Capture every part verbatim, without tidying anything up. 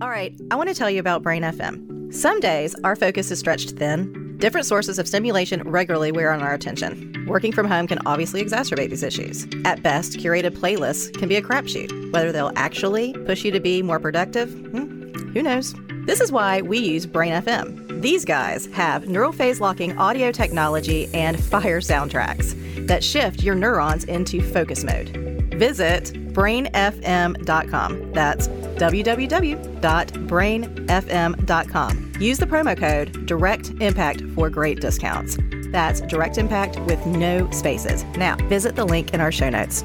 All right, I want to tell you about Brain F M. Some days, our focus is stretched thin. Different sources of stimulation regularly wear on our attention. Working from home can obviously exacerbate these issues. At best, curated playlists can be a crapshoot. Whether they'll actually push you to be more productive, who knows? This is why we use Brain F M. These guys have neural phase-locking audio technology and fire soundtracks that shift your neurons into focus mode. Visit brain f m dot com. That's w w w dot brain f m dot com. Use the promo code DIRECTIMPACT for great discounts. That's Direct Impact with no spaces. Now, visit the link in our show notes.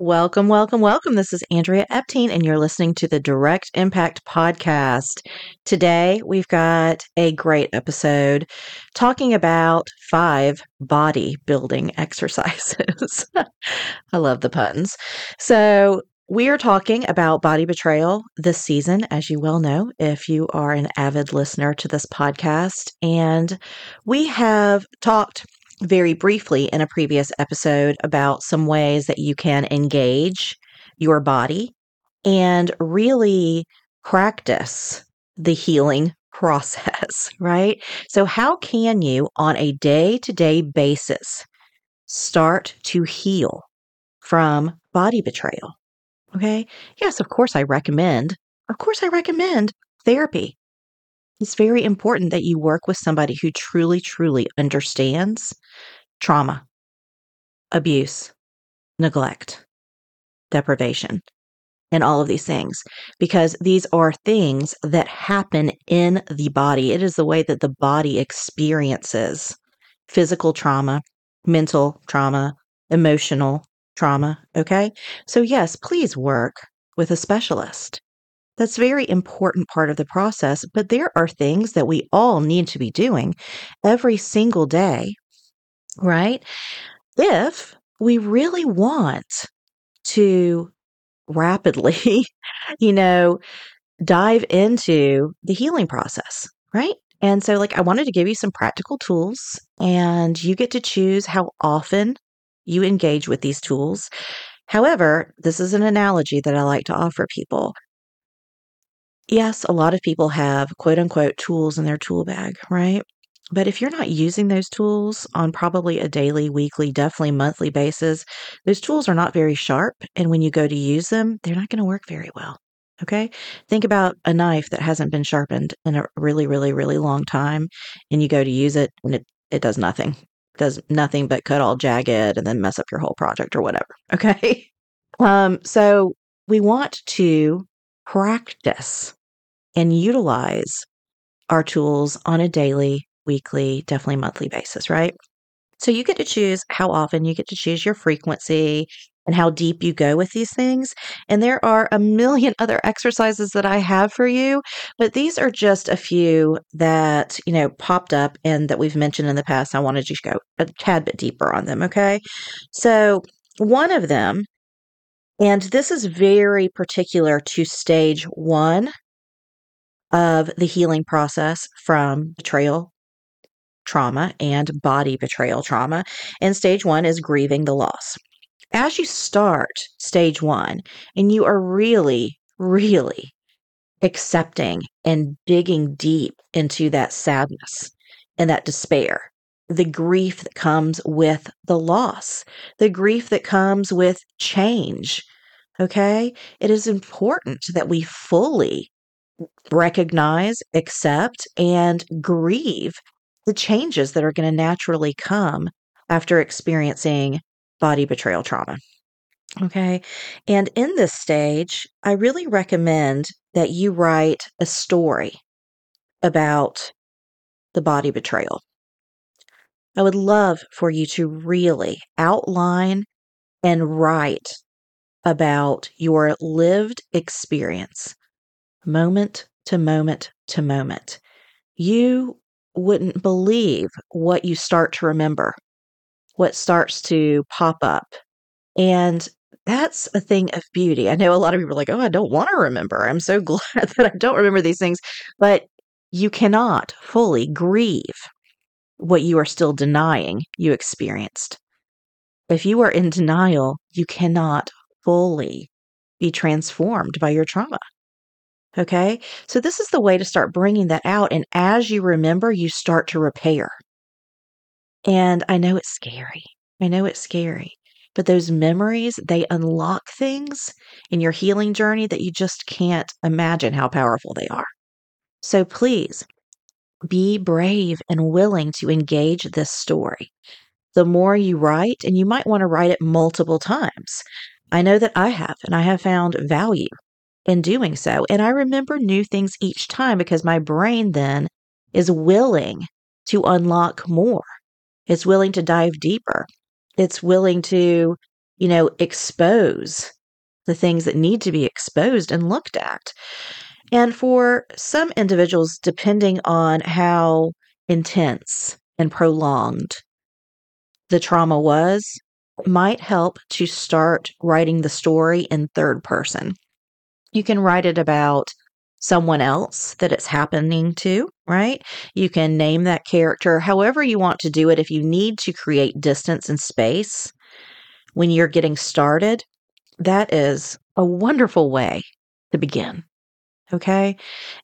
Welcome, welcome, welcome. This is Andrea Epstein, and you're listening to the Direct Impact Podcast. Today, we've got a great episode talking about five bodybuilding exercises. I love the puns. So we are talking about body betrayal this season, as you well know, if you are an avid listener to this podcast. And we have talked very briefly in a previous episode about some ways that you can engage your body and really practice the healing process, right? So how can you on a day-to-day basis start to heal from body betrayal? Okay. Yes, of course I recommend, of course I recommend therapy. It's very important that you work with somebody who truly, truly understands trauma, abuse, neglect, deprivation, and all of these things, because these are things that happen in the body. It is the way that the body experiences physical trauma, mental trauma, emotional trauma, okay? So yes, please work with a specialist. That's a very important part of the process, but there are things that we all need to be doing every single day, right? If we really want to rapidly, you know, dive into the healing process, right? And so like I wanted to give you some practical tools, and you get to choose how often you engage with these tools. However, this is an analogy that I like to offer people. Yes, a lot of people have quote unquote tools in their tool bag, right? But if you're not using those tools on probably a daily, weekly, definitely monthly basis, those tools are not very sharp. And when you go to use them, they're not going to work very well. Okay. Think about a knife that hasn't been sharpened in a really, really, really long time. And you go to use it and it, it does nothing. It does nothing but cut all jagged and then mess up your whole project or whatever. Okay. um, so we want to practice and utilize our tools on a daily, weekly, definitely monthly basis, right? So you get to choose how often, you get to choose your frequency and how deep you go with these things. And there are a million other exercises that I have for you, but these are just a few that, you know, popped up and that we've mentioned in the past. I wanted you to go a tad bit deeper on them, okay? So one of them, and this is very particular to stage one of the healing process from betrayal trauma and body betrayal trauma. And stage one is grieving the loss. As you start stage one and you are really, really accepting and digging deep into that sadness and that despair, the grief that comes with the loss, the grief that comes with change, okay? It is important that we fully recognize, accept, and grieve the changes that are going to naturally come after experiencing body betrayal trauma, okay? And in this stage, I really recommend that you write a story about the body betrayal. I would love for you to really outline and write about your lived experience, moment to moment to moment. You wouldn't believe what you start to remember, what starts to pop up. And that's a thing of beauty. I know a lot of people are like, oh, I don't want to remember. I'm so glad that I don't remember these things. But you cannot fully grieve what you are still denying you experienced. If you are in denial, you cannot fully be transformed by your trauma. Okay? So this is the way to start bringing that out. And as you remember, you start to repair. And I know it's scary. I know it's scary. But those memories, they unlock things in your healing journey that you just can't imagine how powerful they are. So please be brave and willing to engage this story. The more you write, and you might want to write it multiple times. I know that I have, and I have found value in doing so. And I remember new things each time because my brain then is willing to unlock more. It's willing to dive deeper. It's willing to, you know, expose the things that need to be exposed and looked at. And for some individuals, depending on how intense and prolonged the trauma was, might help to start writing the story in third person. You can write it about someone else that it's happening to, right? You can name that character however you want to do it. If you need to create distance and space when you're getting started, that is a wonderful way to begin. Okay?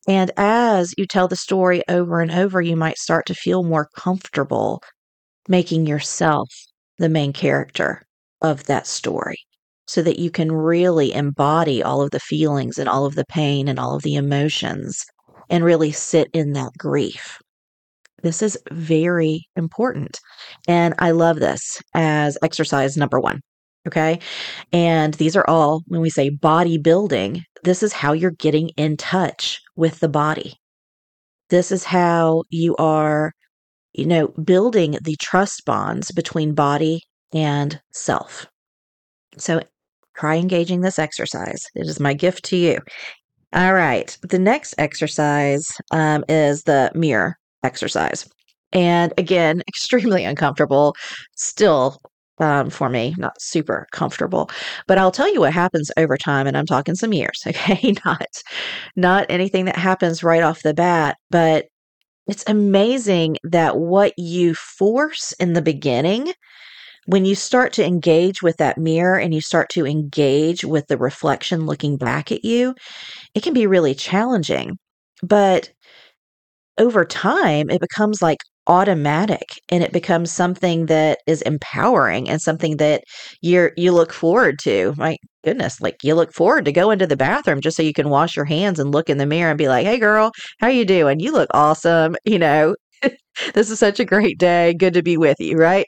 And as you tell the story over and over, you might start to feel more comfortable making yourself the main character of that story, so that you can really embody all of the feelings and all of the pain and all of the emotions and really sit in that grief. This is very important. And I love this as exercise number one. Okay. And these are all, when we say bodybuilding, this is how you're getting in touch with the body. This is how you are, you know, building the trust bonds between body and self. So try engaging this exercise. It is my gift to you. All right. The next exercise um, is the mirror exercise. And again, extremely uncomfortable still um, for me, not super comfortable, but I'll tell you what happens over time. And I'm talking some years. Okay. Not, not anything that happens right off the bat, but it's amazing that what you force in the beginning, when you start to engage with that mirror and you start to engage with the reflection looking back at you, it can be really challenging. But over time, it becomes like automatic and it becomes something that is empowering and something that you're, you look forward to. My goodness, like you look forward to going to the bathroom just so you can wash your hands and look in the mirror and be like, hey girl, how you doing? You look awesome. You know, this is such a great day. Good to be with you, right?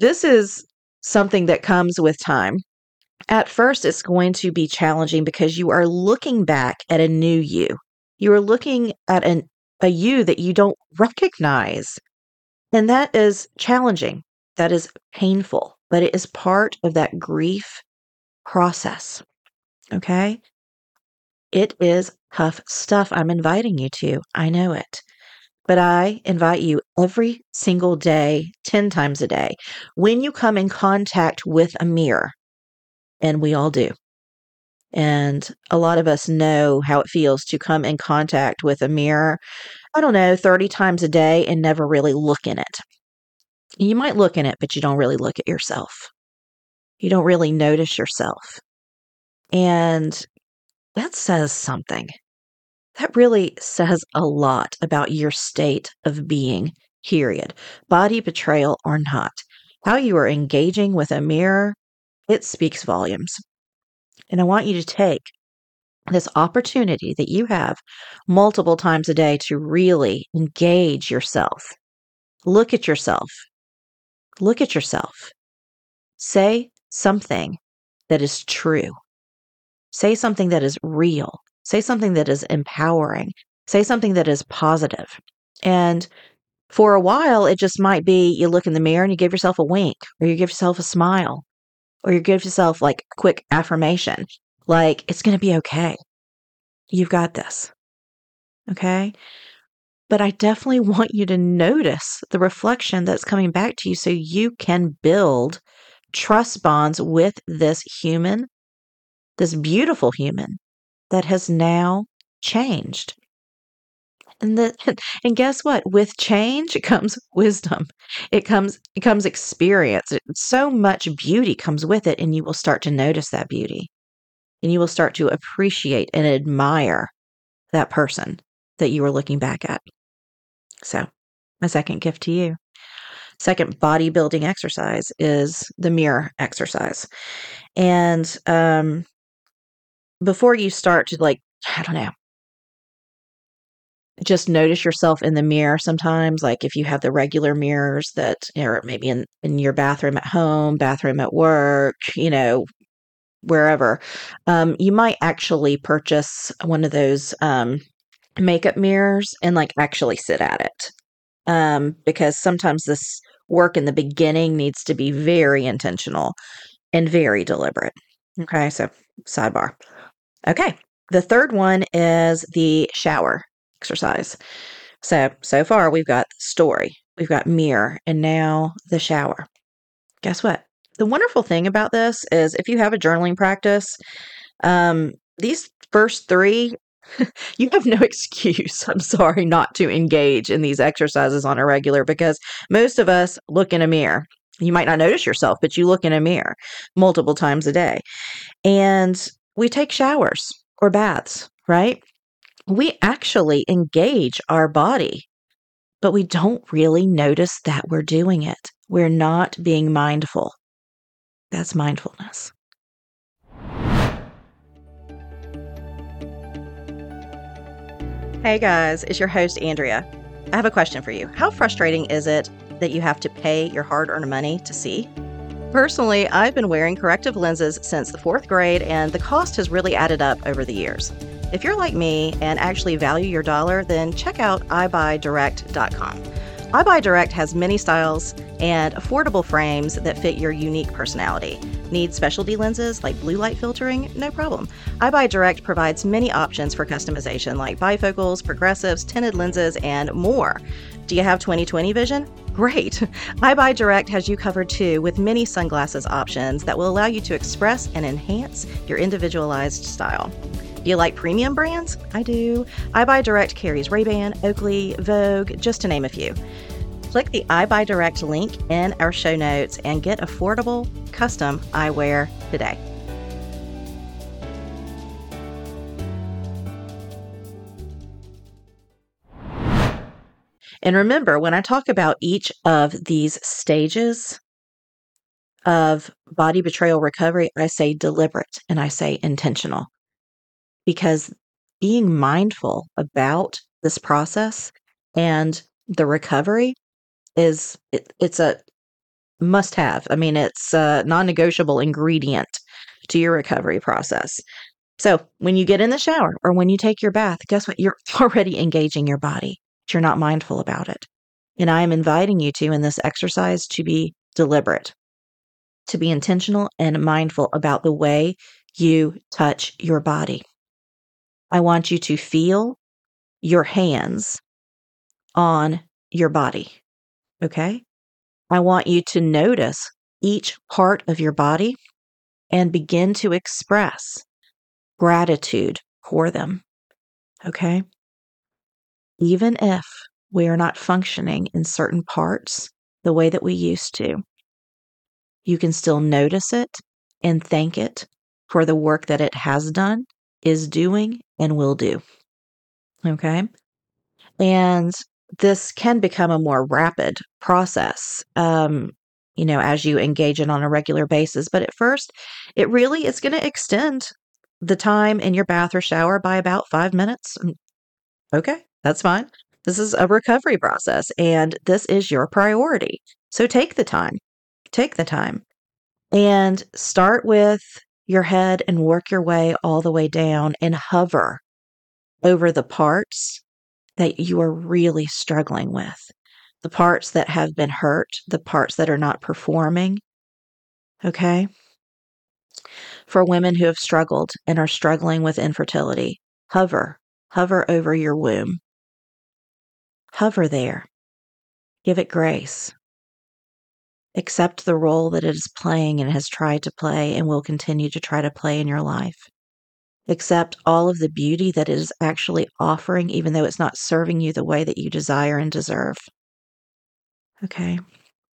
This is something that comes with time. At first, it's going to be challenging because you are looking back at a new you. You are looking at an, a you that you don't recognize. And that is challenging. That is painful, but it is part of that grief process. Okay? It is tough stuff I'm inviting you to. I know it. But I invite you every single day, ten times a day, when you come in contact with a mirror, and we all do. And a lot of us know how it feels to come in contact with a mirror, I don't know, thirty times a day and never really look in it. You might look in it, but you don't really look at yourself. You don't really notice yourself. And that says something. That really says a lot about your state of being, period. Body betrayal or not. How you are engaging with a mirror, it speaks volumes. And I want you to take this opportunity that you have multiple times a day to really engage yourself. Look at yourself. Look at yourself. Say something that is true. Say something that is real. Say something that is empowering. Say something that is positive. And for a while, it just might be you look in the mirror and you give yourself a wink, or you give yourself a smile, or you give yourself like a quick affirmation, like it's going to be okay. You've got this. Okay. But I definitely want you to notice the reflection that's coming back to you so you can build trust bonds with this human, this beautiful human that has now changed. And the, and guess what? With change comes wisdom. It comes, it comes experience. So much beauty comes with it, and you will start to notice that beauty. And you will start to appreciate and admire that person that you were looking back at. So my second gift to you. Second bodybuilding exercise is the mirror exercise. And um, before you start to like, I don't know, just notice yourself in the mirror sometimes, like if you have the regular mirrors that, or maybe in, in your bathroom at home, bathroom at work, you know, wherever, um, you might actually purchase one of those um, makeup mirrors and like actually sit at it. Um, because sometimes this work in the beginning needs to be very intentional and very deliberate. Okay, so sidebar. Okay, the third one is the shower exercise. So, so far we've got story, we've got mirror, and now the shower. Guess what? The wonderful thing about this is if you have a journaling practice, um, these first three, you have no excuse, I'm sorry, not to engage in these exercises on a regular, because most of us look in a mirror. You might not notice yourself, but you look in a mirror multiple times a day. And we take showers or baths, right? We actually engage our body, but we don't really notice that we're doing it. We're not being mindful. That's mindfulness. Hey guys, it's your host, Andrea. I have a question for you. How frustrating is it that you have to pay your hard-earned money to see? Personally, I've been wearing corrective lenses since the fourth grade, and the cost has really added up over the years. If you're like me and actually value your dollar, then check out i buy direct dot com. iBuyDirect has many styles and affordable frames that fit your unique personality. Need specialty lenses like blue light filtering? No problem. iBuyDirect provides many options for customization like bifocals, progressives, tinted lenses, and more. Do you have twenty twenty vision? Great. iBuyDirect has you covered too with many sunglasses options that will allow you to express and enhance your individualized style. Do you like premium brands? I do. iBuyDirect carries Ray-Ban, Oakley, Vogue, just to name a few. Click the iBuyDirect link in our show notes and get affordable, custom eyewear today. And remember, when I talk about each of these stages of body betrayal recovery, I say deliberate and I say intentional. Because being mindful about this process and the recovery is, it, it's a must-have. I mean, it's a non-negotiable ingredient to your recovery process. So when you get in the shower or when you take your bath, guess what? You're already engaging your body, but you're not mindful about it. And I am inviting you to, in this exercise, to be deliberate, to be intentional and mindful about the way you touch your body. I want you to feel your hands on your body, okay? I want you to notice each part of your body and begin to express gratitude for them, okay? Even if we are not functioning in certain parts the way that we used to, you can still notice it and thank it for the work that it has done, is doing, and will do. Okay. And this can become a more rapid process, um, you know, as you engage it on a regular basis. But at first, it really is going to extend the time in your bath or shower by about five minutes. Okay, that's fine. This is a recovery process, and this is your priority. So take the time, take the time, and start with your head and work your way all the way down and hover over the parts that you are really struggling with, the parts that have been hurt, the parts that are not performing. Okay? For women who have struggled and are struggling with infertility, hover, hover over your womb. Hover there. Give it grace. Accept the role that it is playing and has tried to play and will continue to try to play in your life. Accept all of the beauty that it is actually offering, even though it's not serving you the way that you desire and deserve. Okay?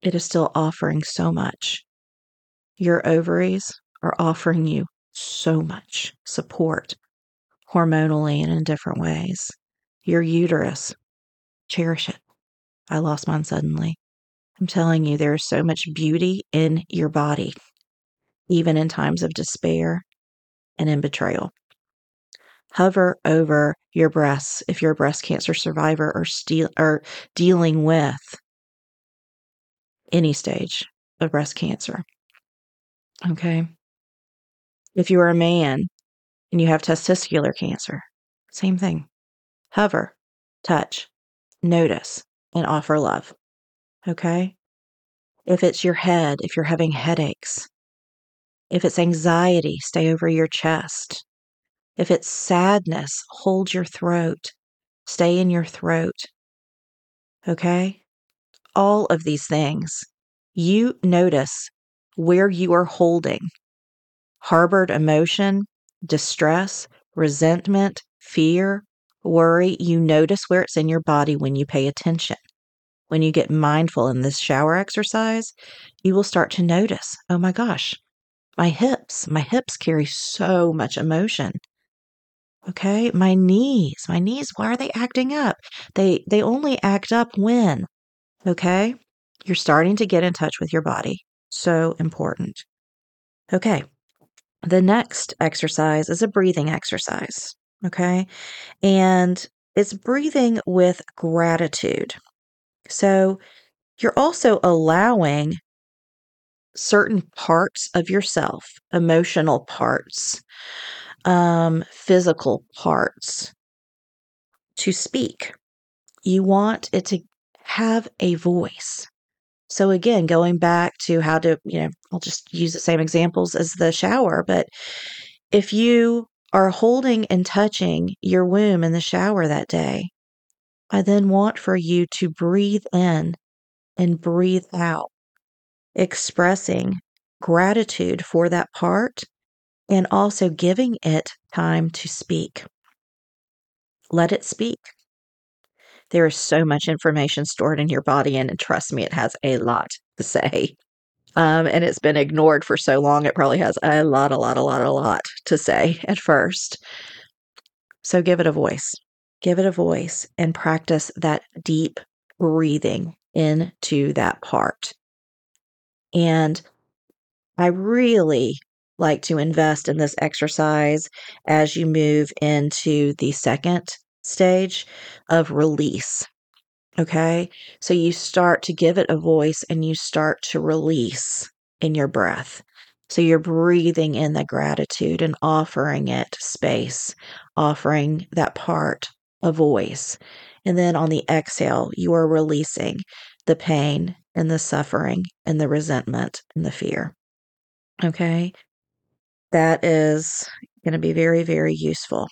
It is still offering so much. Your ovaries are offering you so much support hormonally and in different ways. Your uterus, cherish it. I lost mine suddenly. I'm telling you, there is so much beauty in your body, even in times of despair and in betrayal. Hover over your breasts if you're a breast cancer survivor or, steal, or dealing with any stage of breast cancer. Okay? If you are a man and you have testicular cancer, same thing. Hover, touch, notice, and offer love. Okay? If it's your head, if you're having headaches, if it's anxiety, stay over your chest. If it's sadness, hold your throat. Stay in your throat. Okay? All of these things. You notice where you are holding harbored emotion, distress, resentment, fear, worry. You notice where it's in your body when you pay attention. When you get mindful in this shower exercise, you will start to notice, oh my gosh, my hips, my hips carry so much emotion. Okay, my knees, my knees, why are they acting up? They they only act up when, okay? You're starting to get in touch with your body. So important. Okay, the next exercise is a breathing exercise, okay? And it's breathing with gratitude. So you're also allowing certain parts of yourself, emotional parts, um, physical parts, to speak. You want it to have a voice. So again, going back to how to, you know, I'll just use the same examples as the shower, but if you are holding and touching your womb in the shower that day, I then want for you to breathe in and breathe out, expressing gratitude for that part and also giving it time to speak. Let it speak. There is so much information stored in your body, and trust me, it has a lot to say. Um, and it's been ignored for so long, it probably has a lot, a lot, a lot, a lot to say at first. So give it a voice. Give it a voice and practice that deep breathing into that part. And I really like to invest in this exercise as you move into the second stage of release. Okay? So you start to give it a voice and you start to release in your breath. So you're breathing in the gratitude and offering it space, offering that part a voice. And then on the exhale, you are releasing the pain and the suffering and the resentment and the fear. Okay? That is going to be very, very useful.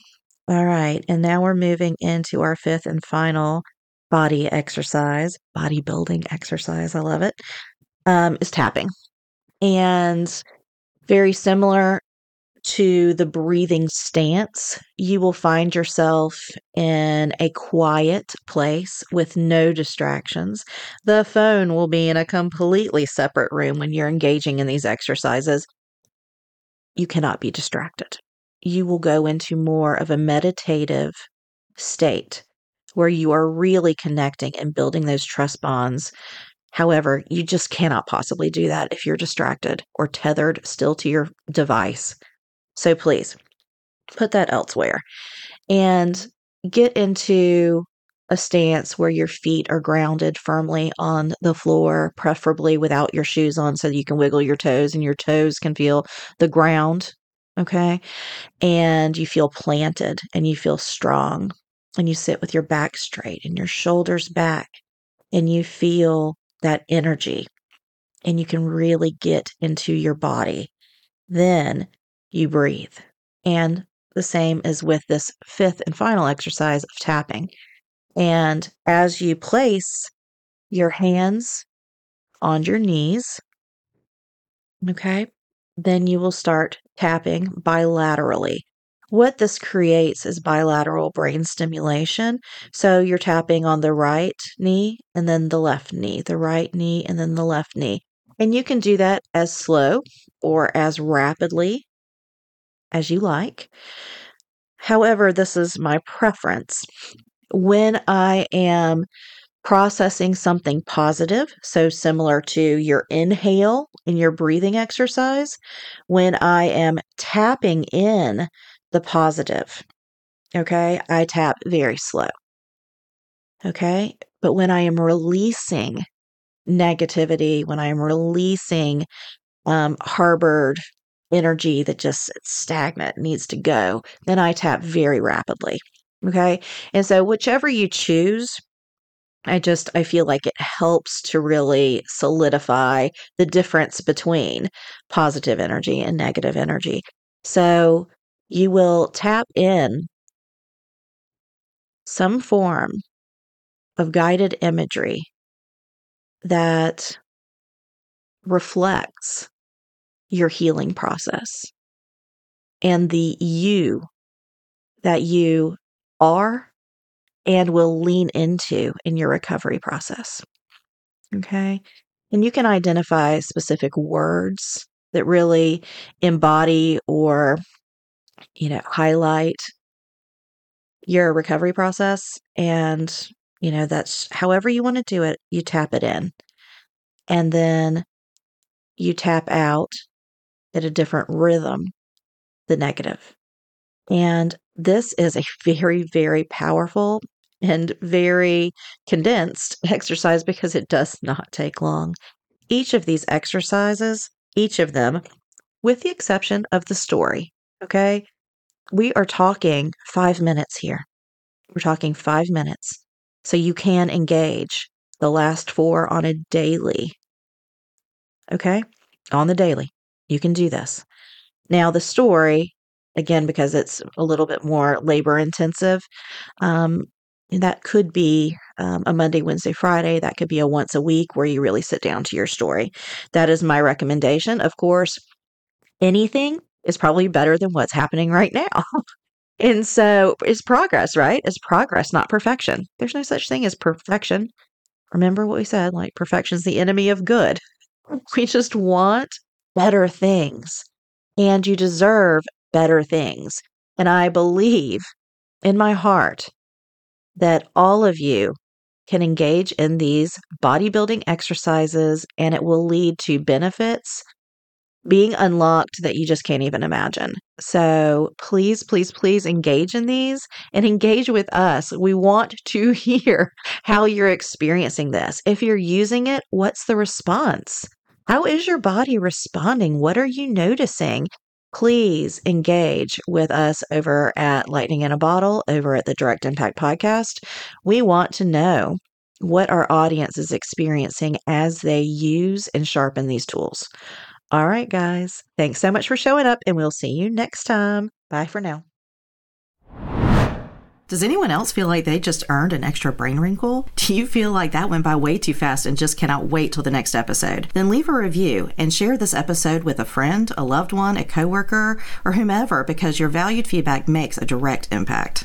All right. And now we're moving into our fifth and final body exercise, bodybuilding exercise. I love it. Um, is tapping. And very similar to the breathing stance, you will find yourself in a quiet place with no distractions. The phone will be in a completely separate room when you're engaging in these exercises. You cannot be distracted. You will go into more of a meditative state where you are really connecting and building those trust bonds. However, you just cannot possibly do that if you're distracted or tethered still to your device. So please put that elsewhere and get into a stance where your feet are grounded firmly on the floor, preferably without your shoes on so that you can wiggle your toes and your toes can feel the ground, okay? And you feel planted and you feel strong and you sit with your back straight and your shoulders back, and you feel that energy, and you can really get into your body. Then you breathe. And the same is with this fifth and final exercise of tapping. And as you place your hands on your knees, okay, then you will start tapping bilaterally. What this creates is bilateral brain stimulation. So you're tapping on the right knee and then the left knee, the right knee and then the left knee. And you can do that as slow or as rapidly as you like. However, this is my preference. When I am processing something positive, so similar to your inhale in your breathing exercise, when I am tapping in the positive, okay, I tap very slow, okay? But when I am releasing negativity, when I am releasing um, harbored energy that just stagnant needs to go, then I tap very rapidly, okay? And so whichever you choose, I just, I feel like it helps to really solidify the difference between positive energy and negative energy. So you will tap in some form of guided imagery that reflects your healing process and the you that you are and will lean into in your recovery process. Okay? And you can identify specific words that really embody or you know, highlight your recovery process. And, you know, that's however you want to do it, you tap it in. And then you tap out at a different rhythm, the negative. And this is a very, very powerful and very condensed exercise because it does not take long. Each of these exercises, each of them, with the exception of the story, okay? We are talking five minutes here. We're talking five minutes. So you can engage the last four on a daily. Okay? On the daily. You can do this. Now, the story, again, because it's a little bit more labor intensive, um, that could be um, a Monday, Wednesday, Friday. That could be a once a week where you really sit down to your story. That is my recommendation. Of course, anything is probably better than what's happening right now. And so it's progress, right? It's progress, not perfection. There's no such thing as perfection. Remember what we said, like perfection's the enemy of good. We just want better things, and you deserve better things. And I believe in my heart that all of you can engage in these bodybuilding exercises, and it will lead to benefits being unlocked that you just can't even imagine. So please, please, please engage in these and engage with us. We want to hear how you're experiencing this. If you're using it, what's the response? How is your body responding? What are you noticing? Please engage with us over at Lightning in a Bottle, over at the Direct Impact Podcast. We want to know what our audience is experiencing as they use and sharpen these tools. All right, guys, thanks so much for showing up, and we'll see you next time. Bye for now. Does anyone else feel like they just earned an extra brain wrinkle? Do you feel like that went by way too fast and just cannot wait till the next episode? Then leave a review and share this episode with a friend, a loved one, a coworker, or whomever, because your valued feedback makes a direct impact.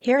Here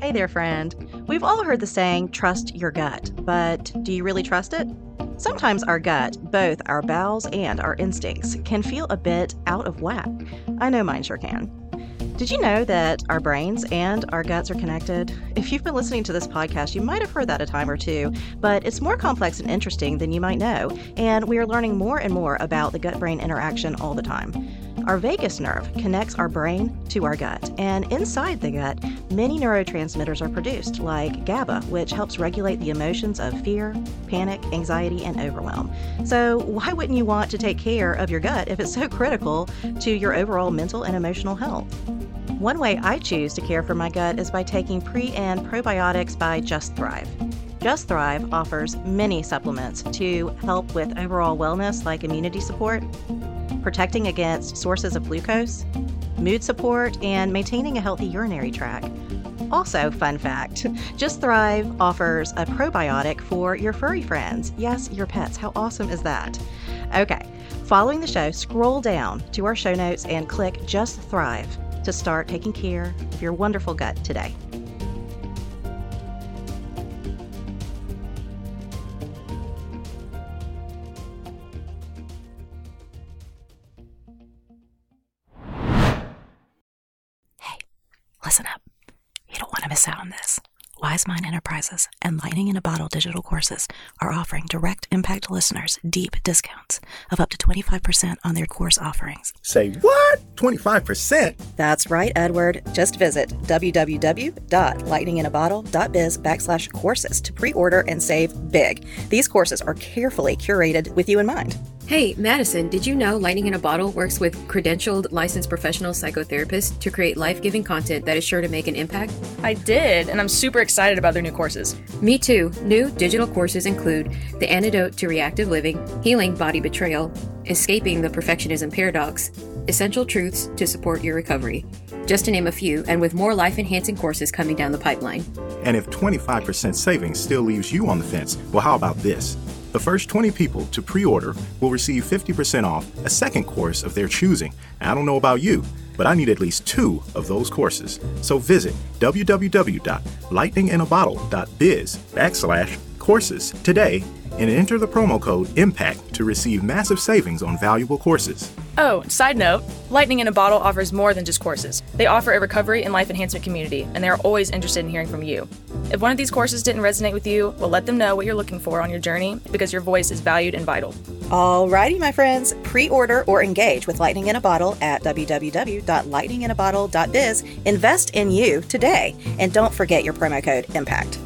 Hey there, friend. We've all heard the saying, trust your gut, but do you really trust it? Sometimes our gut, both our bowels and our instincts, can feel a bit out of whack. I know mine sure can. Did you know that our brains and our guts are connected? If you've been listening to this podcast, you might have heard that a time or two, but it's more complex and interesting than you might know, and we are learning more and more about the gut-brain interaction all the time. Our vagus nerve connects our brain to our gut, and inside the gut, many neurotransmitters are produced, like GABA, which helps regulate the emotions of fear, panic, anxiety, and overwhelm. So why wouldn't you want to take care of your gut if it's so critical to your overall mental and emotional health? One way I choose to care for my gut is by taking pre- and probiotics by Just Thrive. Just Thrive offers many supplements to help with overall wellness, like immunity support, protecting against sources of glucose, mood support, and maintaining a healthy urinary tract. Also, fun fact, Just Thrive offers a probiotic for your furry friends. Yes, your pets. How awesome is that? Okay, following the show, scroll down to our show notes and click Just Thrive to start taking care of your wonderful gut today. Listen up. You don't want to miss out on this. Wise Mind Enterprises and Lightning in a Bottle digital courses are offering direct impact listeners deep discounts of up to twenty-five percent on their course offerings. Say what? twenty-five percent? That's right, Edward. Just visit www.lightninginabottle.biz backslash courses to pre-order and save big. These courses are carefully curated with you in mind. Hey, Madison, did you know Lightning in a Bottle works with credentialed, licensed professional psychotherapists to create life-giving content that is sure to make an impact? I did, and I'm super excited about their new courses. Me too. New digital courses include The Antidote to Reactive Living, Healing Body Betrayal, Escaping the Perfectionism Paradox, Essential Truths to Support Your Recovery, just to name a few, and with more life-enhancing courses coming down the pipeline. And if twenty-five percent savings still leaves you on the fence, well, how about this? The first twenty people to pre-order will receive fifty percent off a second course of their choosing. I don't know about you, but I need at least two of those courses. So visit www.lightninginabottle.biz backslash courses today and enter the promo code IMPACT to receive massive savings on valuable courses. Oh, side note, Lightning in a Bottle offers more than just courses. They offer a recovery and life enhancement community, and they are always interested in hearing from you. If one of these courses didn't resonate with you, well, let them know what you're looking for on your journey, because your voice is valued and vital. Alrighty, my friends, pre-order or engage with Lightning in a Bottle at www dot lightninginabottle dot biz. Invest in you today, and don't forget your promo code IMPACT.